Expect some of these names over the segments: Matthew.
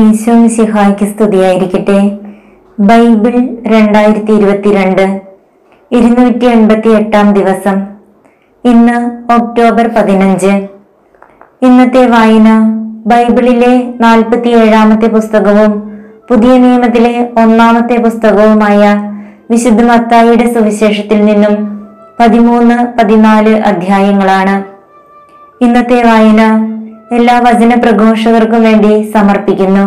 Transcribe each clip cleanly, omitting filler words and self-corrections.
ഈശോ മിശിഹായ്ക്ക് സ്തുതിയായിരിക്കട്ടെ. ബൈബിൾ 2022 288-ാം ദിവസം. ഇന്ന് ഒക്ടോബർ 15. ഇന്നത്തെ വായന ബൈബിളിലെ 47-ാമത്തെ പുസ്തകവും പുതിയ നിയമത്തിലെ 1-ാമത്തെ പുസ്തകവുമായ വിശുദ്ധ മത്തായിയുടെ സുവിശേഷത്തിൽ നിന്നും 13-14 അധ്യായങ്ങളാണ്. ഇന്നത്തെ വായന എല്ലാ വചന പ്രഘോഷകർക്കും വേണ്ടി സമർപ്പിക്കുന്നു.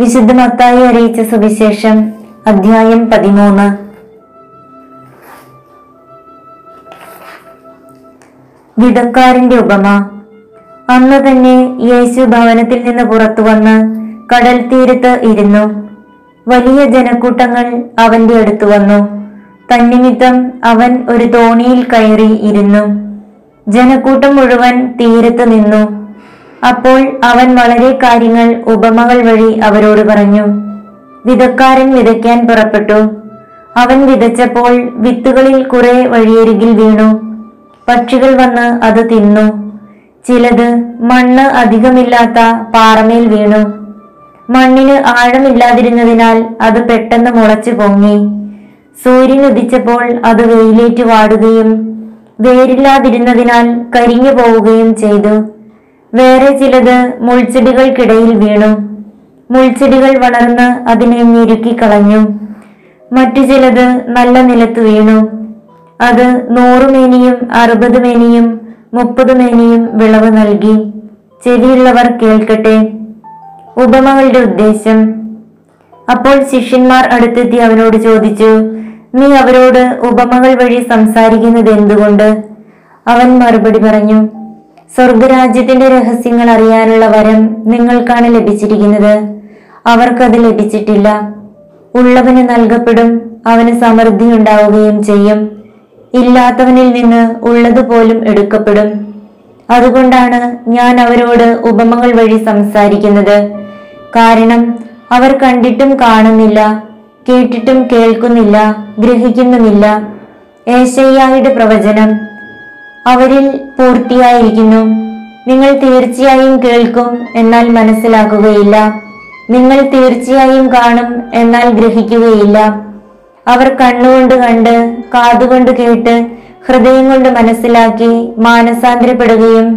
വിശുദ്ധ മത്തായി അറിയിച്ച സുവിശേഷം, അധ്യായം 13. വിതക്കാരന്റെ ഉപമ. അന്ന് തന്നെ യേശു ഭവനത്തിൽ നിന്ന് പുറത്തു വന്ന് കടൽ തീരത്ത് ഇരുന്നു. വലിയ ജനക്കൂട്ടങ്ങൾ അവന്റെ അടുത്തു വന്നു. തന്നിമിത്തം അവൻ ഒരു തോണിയിൽ കയറി ഇരുന്നു. ജനക്കൂട്ടം മുഴുവൻ തീരത്ത് നിന്നു. അപ്പോൾ അവൻ വളരെ കാര്യങ്ങൾ ഉപമകൾ വഴി അവരോട് പറഞ്ഞു. വിതക്കാരൻ വിതയ്ക്കാൻ പുറപ്പെട്ടു. അവൻ വിതച്ചപ്പോൾ വിത്തുകളിൽ കുറെ വഴിയരികിൽ വീണു. പക്ഷികൾ വന്ന് അത് തിന്നു. ചിലത് മണ്ണ് അധികമില്ലാത്ത പാറമേൽ വീണു. മണ്ണിന് ആഴമില്ലാതിരുന്നതിനാൽ അത് പെട്ടെന്ന് മുളച്ചു പൊങ്ങി. സൂര്യൻ ഉദിച്ചപ്പോൾ അത് വെയിലേറ്റ് വാടുകയും വേരില്ലാതിരുന്നതിനാൽ കരിഞ്ഞു പോവുകയും ചെയ്തു. വേറെ ചിലത് മുൾച്ചെടികൾക്കിടയിൽ വീണു. മുൾച്ചെടികൾ വളർന്ന് അതിനെ ഞെരുക്കിക്കളഞ്ഞു. മറ്റു ചിലത് നല്ല നിലത്ത് വീണു. അത് 100 മേനിയും 60 മേനിയും 30 മേനിയും വിളവ് നൽകി. ചെവിയുള്ളവർ കേൾക്കട്ടെ. ഉപമകളുടെ ഉദ്ദേശം. അപ്പോൾ ശിഷ്യന്മാർ അടുത്തെത്തി അവനോട് ചോദിച്ചു, നീ അവരോട് ഉപമകൾ വഴി സംസാരിക്കുന്നത് എന്തുകൊണ്ട്? അവൻ മറുപടി പറഞ്ഞു, സ്വർഗരാജ്യത്തിന്റെ രഹസ്യങ്ങൾ അറിയാനുള്ള വരം നിങ്ങൾക്കാണ് ലഭിച്ചിരിക്കുന്നത്, അവർക്കത് ലഭിച്ചിട്ടില്ല. ഉള്ളവന് നൽകപ്പെടും, അവന് സമൃദ്ധി ഉണ്ടാവുകയും ചെയ്യും. ഇല്ലാത്തവനിൽ നിന്ന് ഉള്ളതുപോലും എടുക്കപ്പെടും. അതുകൊണ്ടാണ് ഞാൻ അവരോട് ഉപമകൾ വഴി സംസാരിക്കുന്നത്. കാരണം അവർ കണ്ടിട്ടും കാണുന്നില്ല, കേട്ടിട്ടും കേൾക്കുന്നില്ല, ഗ്രഹിക്കുന്നുമില്ല. ഏശയ്യായുടെ പ്രവചനം അവരിൽ പൂർത്തിയായിരിക്കുന്നു. നിങ്ങൾ തീർച്ചയായും കേൾക്കും, എന്നാൽ മനസ്സിലാക്കുകയില്ല. നിങ്ങൾ തീർച്ചയായും കാണും, എന്നാൽ ഗ്രഹിക്കുകയില്ല. അവർ കണ്ണുകൊണ്ട് കണ്ട്, കാതുകൊണ്ട് കേട്ട്, ഹൃദയം കൊണ്ട് മനസ്സിലാക്കി മാനസാന്തരപ്പെടുകയും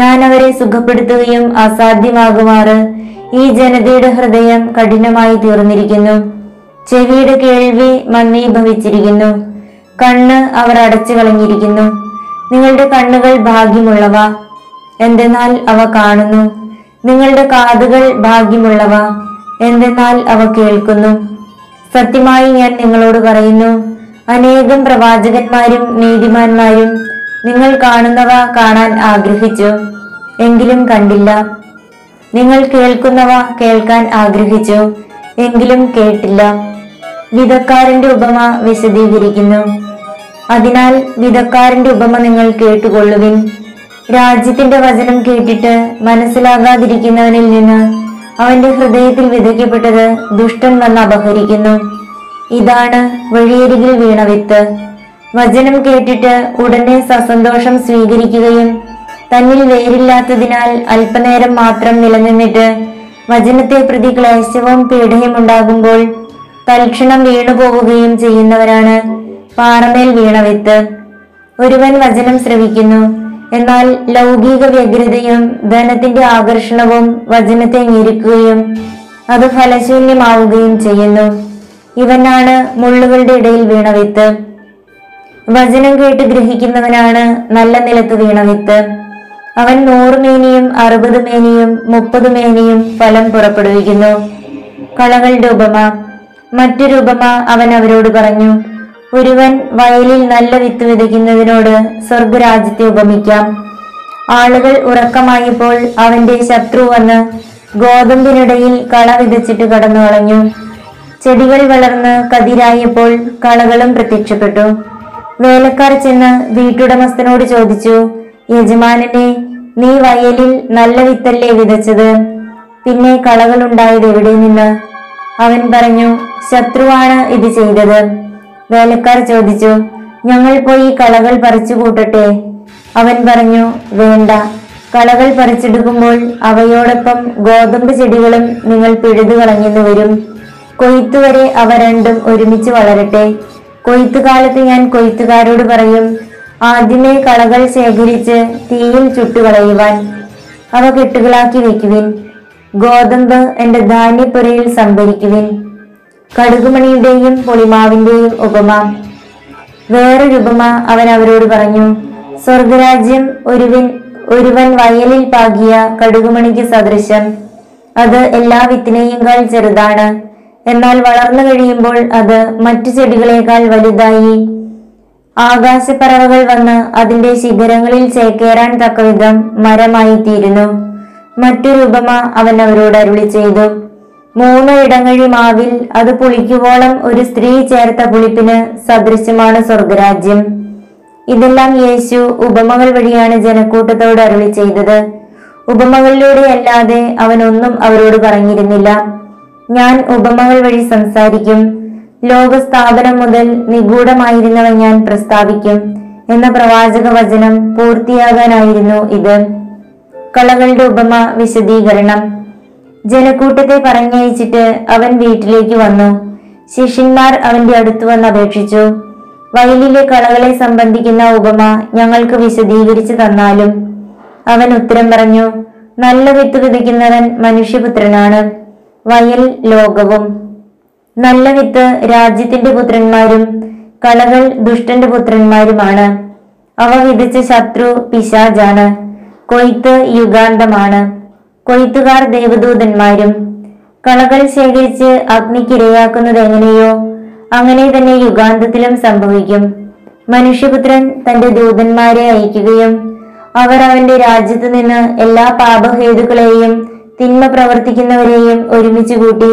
ഞാൻ അവരെ സുഖപ്പെടുത്തുകയും അസാധ്യമാകുമാറ് ഈ ജനതയുടെ ഹൃദയം കഠിനമായി തീർന്നിരിക്കുന്നു. ചെവിയുടെ കേൾവി മന്ദീഭവിച്ചിരിക്കുന്നു. കണ്ണ് അവർ അടച്ചു കളഞ്ഞിരിക്കുന്നു. നിങ്ങളുടെ കണ്ണുകൾ ഭാഗ്യമുള്ളവ, എന്തെന്നാൽ അവ കാണുന്നു. നിങ്ങളുടെ കാതുകൾ ഭാഗ്യമുള്ളവ, എന്തെന്നാൽ അവ കേൾക്കുന്നു. സത്യമായി ഞാൻ നിങ്ങളോട് പറയുന്നു, അനേകം പ്രവാചകന്മാരും നീതിമാന്മാരും നിങ്ങൾ കാണുന്നവ കാണാൻ ആഗ്രഹിച്ചു, എങ്കിലും കണ്ടില്ല. നിങ്ങൾ കേൾക്കുന്നവ കേൾക്കാൻ ആഗ്രഹിച്ചു, എങ്കിലും കേട്ടില്ല. വിതക്കാരന്റെ ഉപമ വിശദീകരിക്കുന്നു. അതിനാൽ വിതക്കാരന്റെ ഉപമ നിങ്ങൾ കേട്ടുകൊള്ളുവിൻ. രാജ്യത്തിന്റെ വചനം കേട്ടിട്ട് മനസ്സിലാകാതിരിക്കുന്നവനിൽ നിന്ന് അവന്റെ ഹൃദയത്തിൽ വിതയ്ക്കപ്പെട്ടത് ദുഷ്ടൻ വന്ന് അപഹരിക്കുന്നു. ഇതാണ് വഴിയരികിൽ വീണ വിത്ത്. വചനം കേട്ടിട്ട് ഉടനെ സസന്തോഷം സ്വീകരിക്കുകയും തന്നിൽ വേരില്ലാത്തതിനാൽ അല്പനേരം മാത്രം നിലനിന്നിട്ട് വചനത്തെ പ്രതി ക്ലേശവും പീഡയും ഉണ്ടാകുമ്പോൾ തൽക്ഷണം വീണുപോവുകയും ചെയ്യുന്നവരാണ് പാറമേൽ വീണ വിത്ത്. ഒരുവൻ വചനം ശ്രവിക്കുന്നു, എന്നാൽ ലൗകിക വ്യഗ്രതയും ധനത്തിന്റെ ആകർഷണവും വചനത്തെ ഞെരുക്കുകയും അത് ഫലശൂന്യമാവുകയും ചെയ്യുന്നു. ഇവനാണ് മുള്ളുകളുടെ ഇടയിൽ വീണ വിത്ത്. വചനം കേട്ട് ഗ്രഹിക്കുന്നവനാണ് നല്ല നിലത്ത് വീണ വിത്ത്. അവൻ 100 മേനിയും 60 മേനിയും 30 മേനിയും ഫലം പുറപ്പെടുവിക്കുന്നു. കളകളുടെ ഉപമ. മറ്റൊരു ഉപമ അവൻ അവരോട് പറഞ്ഞു, ഒരുവൻ വയലിൽ നല്ല വിത്ത് വിതയ്ക്കുന്നതിനോട് സ്വർഗരാജ്യത്തെ ഉപമിക്കാം. ആളുകൾ ഉറക്കമായപ്പോൾ അവന്റെ ശത്രു വന്ന് ഗോതമ്പിനിടയിൽ കള വിതച്ചിട്ട് കടന്നു കളഞ്ഞു. ചെടികൾ വളർന്ന് കതിരായപ്പോൾ കളകളും പ്രത്യക്ഷപ്പെട്ടു. വേലക്കാർ ചെന്ന് വീട്ടുടമസ്ഥനോട് ചോദിച്ചു, യജമാനനെ, നീ വയലിൽ നല്ല വിത്തല്ലേ വിതച്ചത്? പിന്നെ കളകൾ ഉണ്ടായത് എവിടെ നിന്ന്? അവൻ പറഞ്ഞു, ശത്രുവാണ് ഇത് ചെയ്തത്. വേലക്കാർ ചോദിച്ചു, ഞങ്ങൾ പോയി കളകൾ പറിച്ചു കൂട്ടട്ടെ? അവൻ പറഞ്ഞു, വേണ്ട, കളകൾ പറിച്ചെടുക്കുമ്പോൾ അവയോടൊപ്പം ഗോതമ്പ് ചെടികളും നിങ്ങൾ പിഴുതു കളഞ്ഞെന്ന് വരും. കൊയ്ത്തുവരെ അവ രണ്ടും ഒരുമിച്ച് വളരട്ടെ. കൊയ്ത്തുകാലത്ത് ഞാൻ കൊയ്ത്തുകാരോട് പറയും, ആദ്യമേ കളകൾ ശേഖരിച്ച് തീയിൽ ചുട്ടുകളയുവാൻ അവ കെട്ടുകളാക്കി വയ്ക്കുവിൻ. ഗോതമ്പ് എന്റെ ധാന്യപ്പുരയിൽ സംഭരിക്കുവിൻ. കടുകുമണിയുടെയും പൊളിമാവിന്റെയും ഉപമ. വേറൊരു ഉപമ അവൻ അവരോട് പറഞ്ഞു, സ്വർഗരാജ്യം ഒരുവൻ വയലിൽ പാകിയ കടുകുമണിക്ക് സദൃശം. അത് എല്ലാ വിത്തിനേക്കാൾ ചെറുതാണ്, എന്നാൽ വളർന്നു കഴിയുമ്പോൾ അത് മറ്റു ചെടികളേക്കാൾ വലുതായി ആകാശപ്പറവകൾ വന്ന് അതിന്റെ ശിഖരങ്ങളിൽ ചേക്കേറാൻ തക്കവിധം മരമായി തീരുന്നു. മറ്റൊരു ഉപമ അവൻ അവരോട് അരുളി ചെയ്തു, 3 ഇടങ്ങഴി മാവിൽ അത് പുളിക്കുവോളം ഒരു സ്ത്രീ ചേർത്ത പുളിപ്പിന് സദൃശ്യമാണ് സ്വർഗരാജ്യം. ഇതെല്ലാം യേശു ഉപമകൾ വഴിയാണ് ജനക്കൂട്ടത്തോട് അരുളി ചെയ്തത്. ഉപമകളിലൂടെ അല്ലാതെ അവനൊന്നും അവരോട് പറഞ്ഞിരുന്നില്ല. ഞാൻ ഉപമകൾ വഴി സംസാരിക്കും, ലോകസ്ഥാപനം മുതൽ നിഗൂഢമായിരുന്നവ ഞാൻ പ്രസ്താവിക്കും എന്ന പ്രവാചക വചനം പൂർത്തിയാകാനായിരുന്നു ഇത്. കളകളുടെ ഉപമ വിശദീകരണം. ജനക്കൂട്ടത്തെ പറഞ്ഞയച്ചിട്ട് അവൻ വീട്ടിലേക്ക് വന്നു. ശിഷ്യന്മാർ അവന്റെ അടുത്തു വന്ന് അപേക്ഷിച്ചു, വയലിലെ കളകളെ സംബന്ധിക്കുന്ന ഉപമ ഞങ്ങൾക്ക് വിശദീകരിച്ചു തന്നാലും. അവൻ ഉത്തരം പറഞ്ഞു, നല്ല വിത്ത് വിതയ്ക്കുന്നവൻ മനുഷ്യപുത്രനാണ്, വയൽ ലോകവും. നല്ല വിത്ത് രാജ്യത്തിന്റെ പുത്രന്മാരും കളകൾ ദുഷ്ടന്റെ പുത്രന്മാരുമാണ്. അവ വിതച്ച ശത്രു പിശാചാണ്. കൊയ്ത്ത് യുഗാന്തമാണ്, കൊയ്ത്തുകാർ ദേവദൂതന്മാരും. കളകൾ ശേഖരിച്ച് അഗ്നിക്കിരയാക്കുന്നത് എങ്ങനെയോ അങ്ങനെ തന്നെ യുഗാന്തത്തിലും സംഭവിക്കും. മനുഷ്യപുത്രൻ തന്റെ ദൂതന്മാരെ അയക്കുകയും അവർ അവന്റെ രാജ്യത്തു നിന്ന് എല്ലാ പാപഹേതുക്കളെയും തിന്മ പ്രവർത്തിക്കുന്നവരെയും ഒരുമിച്ച് കൂട്ടി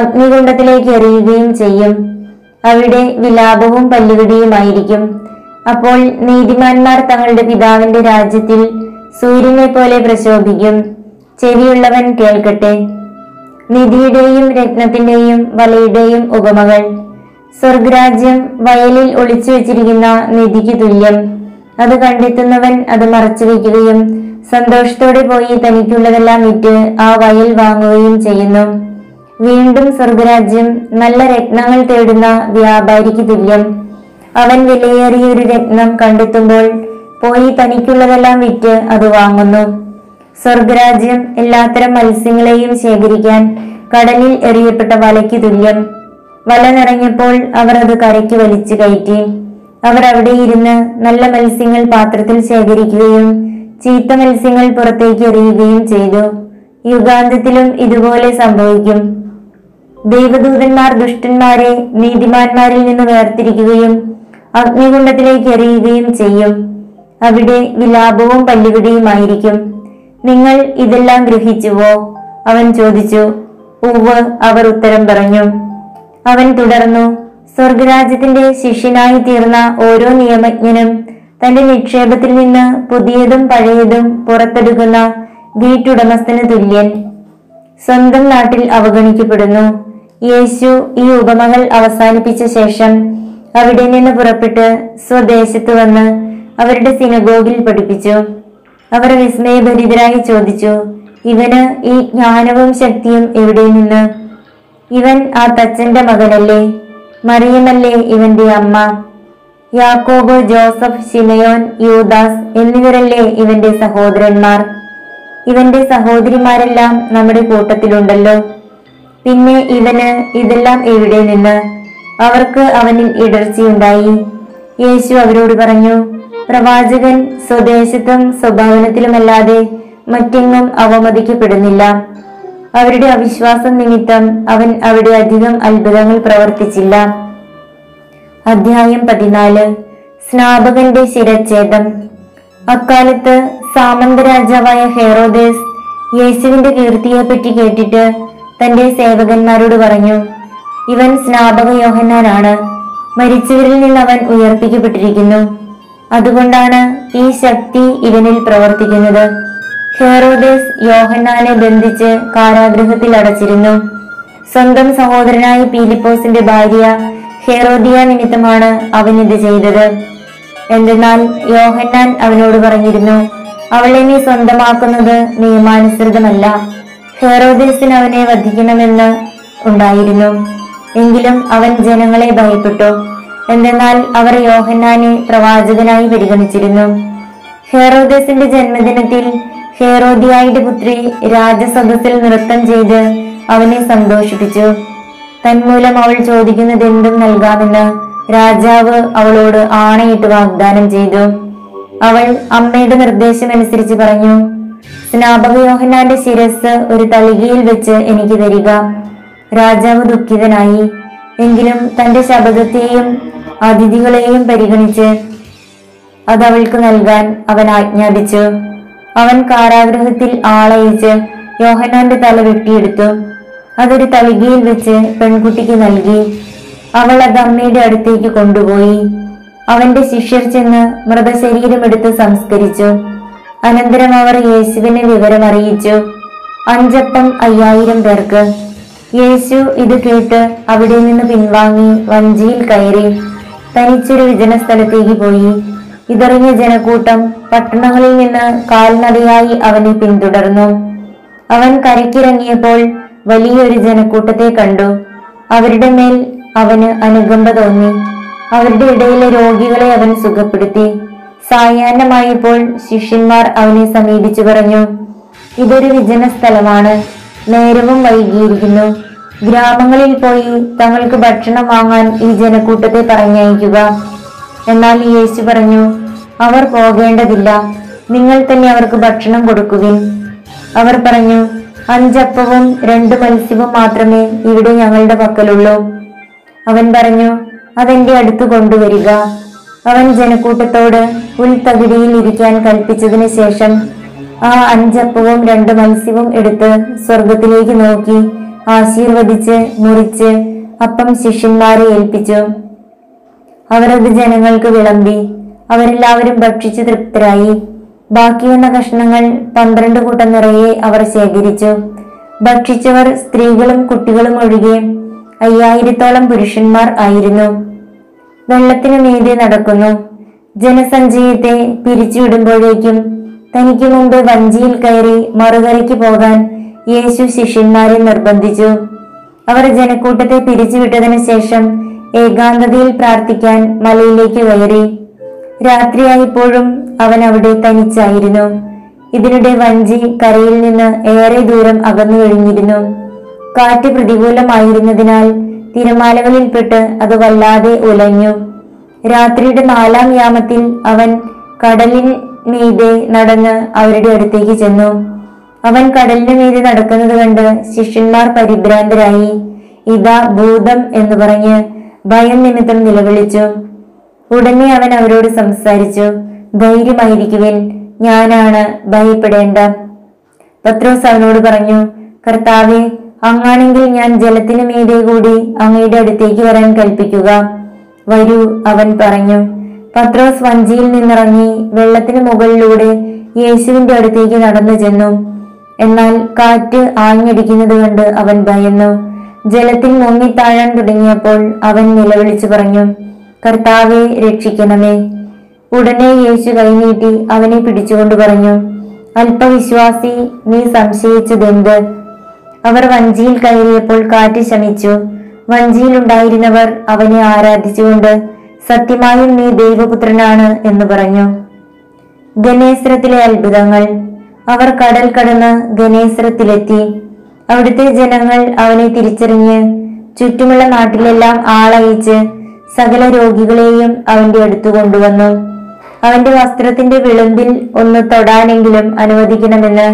അഗ്നികുണ്ഡത്തിലേക്ക് എറിയുകയും ചെയ്യും. അവിടെ വിലാപവും പല്ലുകടിയുമായിരിക്കും. അപ്പോൾ നീതിമാന്മാർ തങ്ങളുടെ പിതാവിന്റെ രാജ്യത്തിൽ സൂര്യനെ പോലെ പ്രശോഭിക്കും. ചെവിയുള്ളവൻ കേൾക്കട്ടെ. നിധിയുടെയും രത്നത്തിന്റെയും വലയുടെയും ഉപമകൾ. സ്വർഗരാജ്യം വയലിൽ ഒളിച്ചു വെച്ചിരിക്കുന്ന നിധിക്ക് തുല്യം. അത് കണ്ടെത്തുന്നവൻ അത് മറച്ചു വയ്ക്കുകയും സന്തോഷത്തോടെ പോയി തനിക്കുള്ളതെല്ലാം വിറ്റ് ആ വയൽ വാങ്ങുകയും ചെയ്യുന്നു. വീണ്ടും സ്വർഗരാജ്യം നല്ല രത്നങ്ങൾ തേടുന്ന വ്യാപാരിക്ക് തുല്യം. അവൻ വിലയേറിയ ഒരു രത്നം കണ്ടെത്തുമ്പോൾ പോയി തനിക്കുള്ളതെല്ലാം വിറ്റ് അത് വാങ്ങുന്നു. സ്വർഗരാജ്യം എല്ലാത്തരം മത്സ്യങ്ങളെയും ശേഖരിക്കാൻ കടലിൽ എറിയപ്പെട്ട വലയ്ക്ക് തുല്യം. വല നിറഞ്ഞപ്പോൾ അവർ അത് കരയ്ക്ക് വലിച്ചു കയറ്റി. അവർ അവിടെ ഇരുന്ന് നല്ല മത്സ്യങ്ങൾ പാത്രത്തിൽ ശേഖരിക്കുകയും ചീത്ത മത്സ്യങ്ങൾ പുറത്തേക്ക് എറിയുകയും ചെയ്തു. യുഗാന്തത്തിലും ഇതുപോലെ സംഭവിക്കും. ദൈവദൂതന്മാർ ദുഷ്ടന്മാരെ നീതിമാന്മാരിൽ നിന്ന് വേർതിരിക്കുകയും അഗ്നികുണ്ഡത്തിലേക്ക് എറിയുകയും ചെയ്യും. അവിടെ വിലാപവും പല്ലുകടിയുമായിരിക്കും. നിങ്ങൾ ഇതെല്ലാം ഗ്രഹിച്ചുവോ? അവൻ ചോദിച്ചു. ഉവ്വ്, അവർ ഉത്തരം പറഞ്ഞു. അവൻ തുടർന്നു, സ്വർഗരാജ്യത്തിന്റെ ശിഷ്യനായി തീർന്ന ഓരോ നിയമജ്ഞനും തന്റെ നിക്ഷേപത്തിൽ നിന്ന് പുതിയതും പഴയതും പുറത്തെടുക്കുന്ന വീട്ടുടമസ്ഥന് തുല്യൻ. സ്വന്തം നാട്ടിൽ അവഗണിക്കപ്പെടുന്നു. യേശു ഈ ഉപമകൾ അവസാനിപ്പിച്ച ശേഷം അവിടെ നിന്ന് പുറപ്പെട്ട് സ്വദേശത്ത് വന്ന് അവരുടെ സിനഗോഗിൽ പഠിപ്പിച്ചു. അവർ വിസ്മയഭരിതരായി ചോദിച്ചു, ഇവന് ഈ ജ്ഞാനവും ശക്തിയും എവിടെ നിന്ന്? ഇവൻ ആ തച്ചന്റെ മകനല്ലേ? മറിയമല്ലേ ഇവന്റെ അമ്മ? യാക്കോബ്, ജോസഫ്, ശിമയോൻ, യൂദാസ് എന്നിവരല്ലേ ഇവന്റെ സഹോദരന്മാർ? ഇവന്റെ സഹോദരിമാരെല്ലാം നമ്മുടെ കൂട്ടത്തിലുണ്ടല്ലോ. പിന്നെ ഇവന് ഇതെല്ലാം എവിടെ നിന്ന്? അവർക്ക് അവനിൽ ഇടർച്ചയുണ്ടായി. യേശു അവരോട് പറഞ്ഞു, പ്രവാചകൻ സ്വദേശത്തും സ്വഭവനത്തിലുമല്ലാതെ മറ്റെങ്ങും അവമതിക്കപ്പെടുന്നില്ല. അവരുടെ അവിശ്വാസം നിമിത്തം അവൻ അവിടെ അധികം അത്ഭുതങ്ങൾ പ്രവർത്തിച്ചില്ല. അധ്യായം 14. സ്നാപകന്റെ ശിരച്ഛേദം. അക്കാലത്ത് സാമന്ത രാജാവായ ഹെറോദേസ് യേശുവിന്റെ കീർത്തിയെപ്പറ്റി കേട്ടിട്ട് തന്റെ സേവകന്മാരോട് പറഞ്ഞു, ഇവൻ സ്നാപക യോഹന്നാനാണ്. മരിച്ചവരിൽ നിന്ന് അവൻ ഉയർപ്പിക്കപ്പെട്ടിരിക്കുന്നു. അതുകൊണ്ടാണ് ഈ ശക്തി ഇവനിൽ പ്രവർത്തിക്കുന്നത്. ഹെറോദേസ് യോഹന്നാനെ ബന്ധിച്ച് കാരാഗൃഹത്തിൽ അടച്ചിരുന്നു. സ്വന്തം സഹോദരനായ പീലിപ്പോസിന്റെ ഭാര്യ ഹെറോദിയ നിമിത്തമാണ് അവനിത് ചെയ്തത്. എന്തെന്നാൽ യോഹന്നാൻ അവനോട് പറഞ്ഞിരുന്നു, അവളെ നീ സ്വന്തമാക്കുന്നത് നിയമാനുസൃതമല്ല. ഹെറോദേസിന് അവനെ വധിക്കണമെന്ന് ഉണ്ടായിരുന്നു, എങ്കിലും അവൻ ജനങ്ങളെ ഭയപ്പെട്ടു. എന്തെന്നാൽ അവർ യോഹന്നാനെ പ്രവാചകനായി പരിഗണിച്ചിരുന്നു. ഹെറോദേസിന്റെ ജന്മദിനത്തിൽ ഹെറോദിയായുടെ പുത്രി രാജസദസ്സിൽ നൃത്തം ചെയ്ത് അവനെ സന്തോഷിപ്പിച്ചു. തന്മൂലം അവൾ ചോദിക്കുന്നത് എന്തും നൽകാമെന്ന് രാജാവ് അവളോട് ആണയിട്ട് വാഗ്ദാനം ചെയ്തു. അവൾ അമ്മയുടെ നിർദ്ദേശമനുസരിച്ച് പറഞ്ഞു, സ്നാപക യോഹന്നാന്റെ ശിരസ് ഒരു തളികയിൽ വെച്ച് എനിക്ക് തരിക. രാജാവ് ദുഃഖിതനായി, എങ്കിലും തന്റെ ശബദത്തെയും അതിഥികളെയും പരിഗണിച്ച് അതവൾക്ക് നൽകാൻ അവൻ ആജ്ഞാപിച്ചു. അവൻ കാരാഗ്രഹത്തിൽ ആളയിച്ച് യോഹന്നാന്റെ തല വെട്ടിയെടുത്തു. അതൊരു തളികയിൽ വെച്ച് പെൺകുട്ടിക്ക് നൽകി. അവൾ അത് അമ്മയുടെ അടുത്തേക്ക് കൊണ്ടുപോയി. അവന്റെ ശിഷ്യർ ചെന്ന് മൃതശരീരമെടുത്ത് സംസ്കരിച്ചു. അനന്തരം അവർ യേശുവിനെ വിവരമറിയിച്ചു. 5 അപ്പം 5000 പേർക്ക്. യേശു ഇത് കേട്ട് അവിടെ നിന്ന് പിൻവാങ്ങി വഞ്ചിയിൽ കയറി തനിച്ചൊരു വിജന സ്ഥലത്തേക്ക് പോയി. ഇതറിഞ്ഞ ജനക്കൂട്ടം പട്ടണങ്ങളിൽ നിന്ന് കാൽനടയായി അവനെ പിന്തുടർന്നു. അവൻ കരയ്ക്കിറങ്ങിയപ്പോൾ വലിയൊരു ജനക്കൂട്ടത്തെ കണ്ടു. അവരുടെ മേൽ അവന് അനുകമ്പ തോന്നി. അവരുടെ ഇടയിലെ രോഗികളെ അവൻ സുഖപ്പെടുത്തി. സായാഹ്നമായപ്പോൾ ശിഷ്യന്മാർ അവനെ സമീപിച്ചു പറഞ്ഞു, ഇതൊരു വിജന സ്ഥലമാണ്, നേരവും വൈകിയിരിക്കുന്നു. ഗ്രാമങ്ങളിൽ പോയി തങ്ങൾക്ക് ഭക്ഷണം വാങ്ങാൻ ഈ ജനക്കൂട്ടത്തെ പറഞ്ഞയക്കുക. എന്നാൽ യേശു പറഞ്ഞു, അവർ പോകേണ്ടതില്ല, നിങ്ങൾ തന്നെ അവർക്ക് ഭക്ഷണം കൊടുക്കുവിൻ. അവർ പറഞ്ഞു, 5 അപ്പവും 2 മത്സ്യവും മാത്രമേ ഇവിടെ ഞങ്ങളുടെ പക്കലുള്ളൂ. അവൻ പറഞ്ഞു, അതെന്റെ അടുത്ത് കൊണ്ടുവരിക. അവൻ ജനക്കൂട്ടത്തോട് പുൽത്തകിടിയിൽ ഇരിക്കാൻ കൽപ്പിച്ചതിന് ശേഷം ആ 5 അപ്പവും 2 മത്സ്യവും എടുത്ത് സ്വർഗത്തിലേക്ക് നോക്കി ആശീർവദിച്ച് മുറിച്ച് അപ്പം ശിഷ്യന്മാരെ ഏൽപ്പിച്ചു. അവരത് ജനങ്ങൾക്ക് വിളമ്പി. അവരെല്ലാവരും ഭക്ഷിച്ച് തൃപ്തരായി. ബാക്കി വന്ന കഷ്ണങ്ങൾ 12 കൂട്ടം നിറയെ അവർ ശേഖരിച്ചു. ഭക്ഷിച്ചവർ സ്ത്രീകളും കുട്ടികളും ഒഴികെ 5000ത്തോളം പുരുഷന്മാർ ആയിരുന്നു. വെള്ളത്തിനു മീതെ നടക്കുന്നു. ജനസഞ്ചയത്തെ പിരിച്ചുവിടുമ്പോഴേക്കും തനിക്ക് മുമ്പ് വഞ്ചിയിൽ കയറി മറുകരയ്ക്ക് പോകാൻ യേശു ശിഷ്യന്മാരെ നിർബന്ധിച്ചു. അവർ ജനക്കൂട്ടത്തെ പിരിച്ചുവിട്ടതിനു ശേഷം ഏകാന്തതയിൽ പ്രാർത്ഥിക്കാൻ മലയിലേക്ക് കയറി. രാത്രിയായപ്പോഴും അവൻ അവിടെ തനിച്ചായിരുന്നു. ഇതിനിടെ വഞ്ചി കരയിൽ നിന്ന് ഏറെ ദൂരം അകന്നു കഴിഞ്ഞിരുന്നു. കാറ്റ് പ്രതികൂലമായിരുന്നതിനാൽ തിരമാലകളിൽപ്പെട്ട് അത് വല്ലാതെ ഉലഞ്ഞു. രാത്രിയുടെ 4-ാം യാമത്തിൽ അവൻ കടലിന് മീതെ നടന്ന് അവരുടെ അടുത്തേക്ക് ചെന്നു. അവൻ കടലിന് മീതെ നടക്കുന്നത് കണ്ട് ശിഷ്യന്മാർ പരിഭ്രാന്തരായി, ഇതാ ഭൂതം എന്ന് പറഞ്ഞ് ഭയം നിമിത്തം നിലവിളിച്ചു. ഉടനെ അവൻ അവരോട് സംസാരിച്ചു, ധൈര്യമായിരിക്കുവിൻ, ഞാനാണ്, ഭയപ്പെടേണ്ട. പത്രോസ് അവനോട് പറഞ്ഞു, കർത്താവേ, അങ്ങാണെങ്കിൽ ഞാൻ ജലത്തിന് മീതെ കൂടി അങ്ങയുടെ അടുത്തേക്ക് വരാൻ കൽപ്പിക്കുക. വരൂ, അവൻ പറഞ്ഞു. പത്രോസ് വഞ്ചിയിൽ നിന്നിറങ്ങി വെള്ളത്തിന് മുകളിലൂടെ യേശുവിന്റെ അടുത്തേക്ക് നടന്നു ചെന്നു. എന്നാൽ കാറ്റ് ആഞ്ഞടിക്കുന്നത് കണ്ട് അവൻ ഭയന്നു. ജലത്തിൽ മുങ്ങി താഴാൻ തുടങ്ങിയപ്പോൾ അവൻ നിലവിളിച്ചു പറഞ്ഞു, കർത്താവെ, രക്ഷിക്കണമേ. ഉടനെ യേശു കൈനീട്ടി അവനെ പിടിച്ചുകൊണ്ട് പറഞ്ഞു, അല്പവിശ്വാസി, നീ സംശയിച്ചതെന്ത്? അവർ വഞ്ചിയിൽ കയറിയപ്പോൾ കാറ്റ് ശമിച്ചു. വഞ്ചിയിലുണ്ടായിരുന്നവർ അവനെ ആരാധിച്ചുകൊണ്ട്, സത്യമായും നീ ദൈവപുത്രനാണ് എന്ന് പറഞ്ഞു. ഗനേസരത്തിലെ അത്ഭുതങ്ങൾ. അവർ കടൽ കടന്ന് ഗനേസരത്തിലെത്തി. അവിടുത്തെ ജനങ്ങൾ അവനെ തിരിച്ചറിഞ്ഞ് ചുറ്റുമുള്ള നാട്ടിലെല്ലാം ആളയച്ച് സകല രോഗികളെയും അവന്റെ അടുത്തു കൊണ്ടുവന്നു. അവന്റെ വസ്ത്രത്തിന്റെ വിളുമ്പിൽ ഒന്ന് തൊടാനെങ്കിലും അനുവദിക്കണമെന്ന്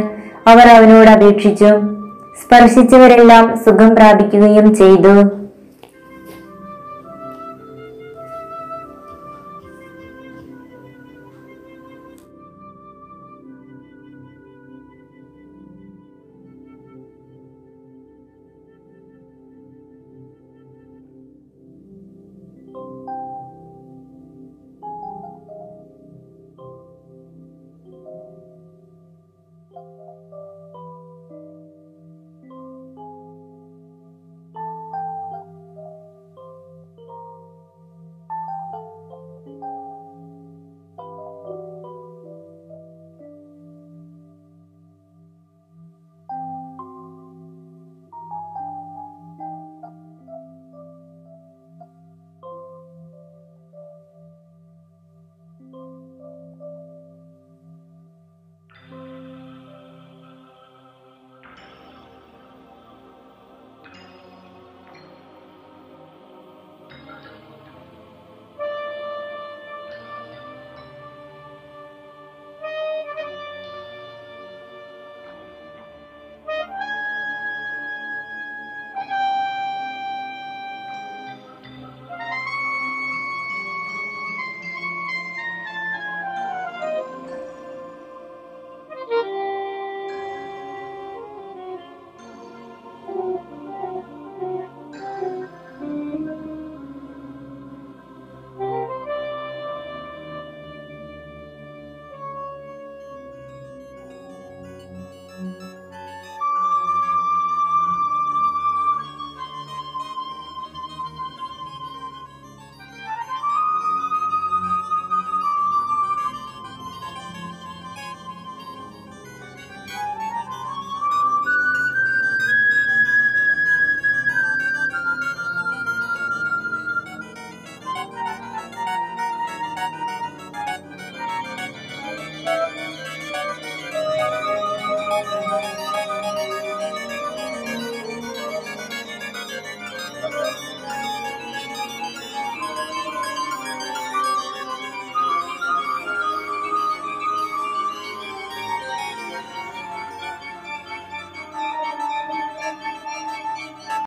അവർ അവനോട് അപേക്ഷിച്ചു. സ്പർശിച്ചവരെല്ലാം സുഖം പ്രാപിക്കുകയും ചെയ്തു.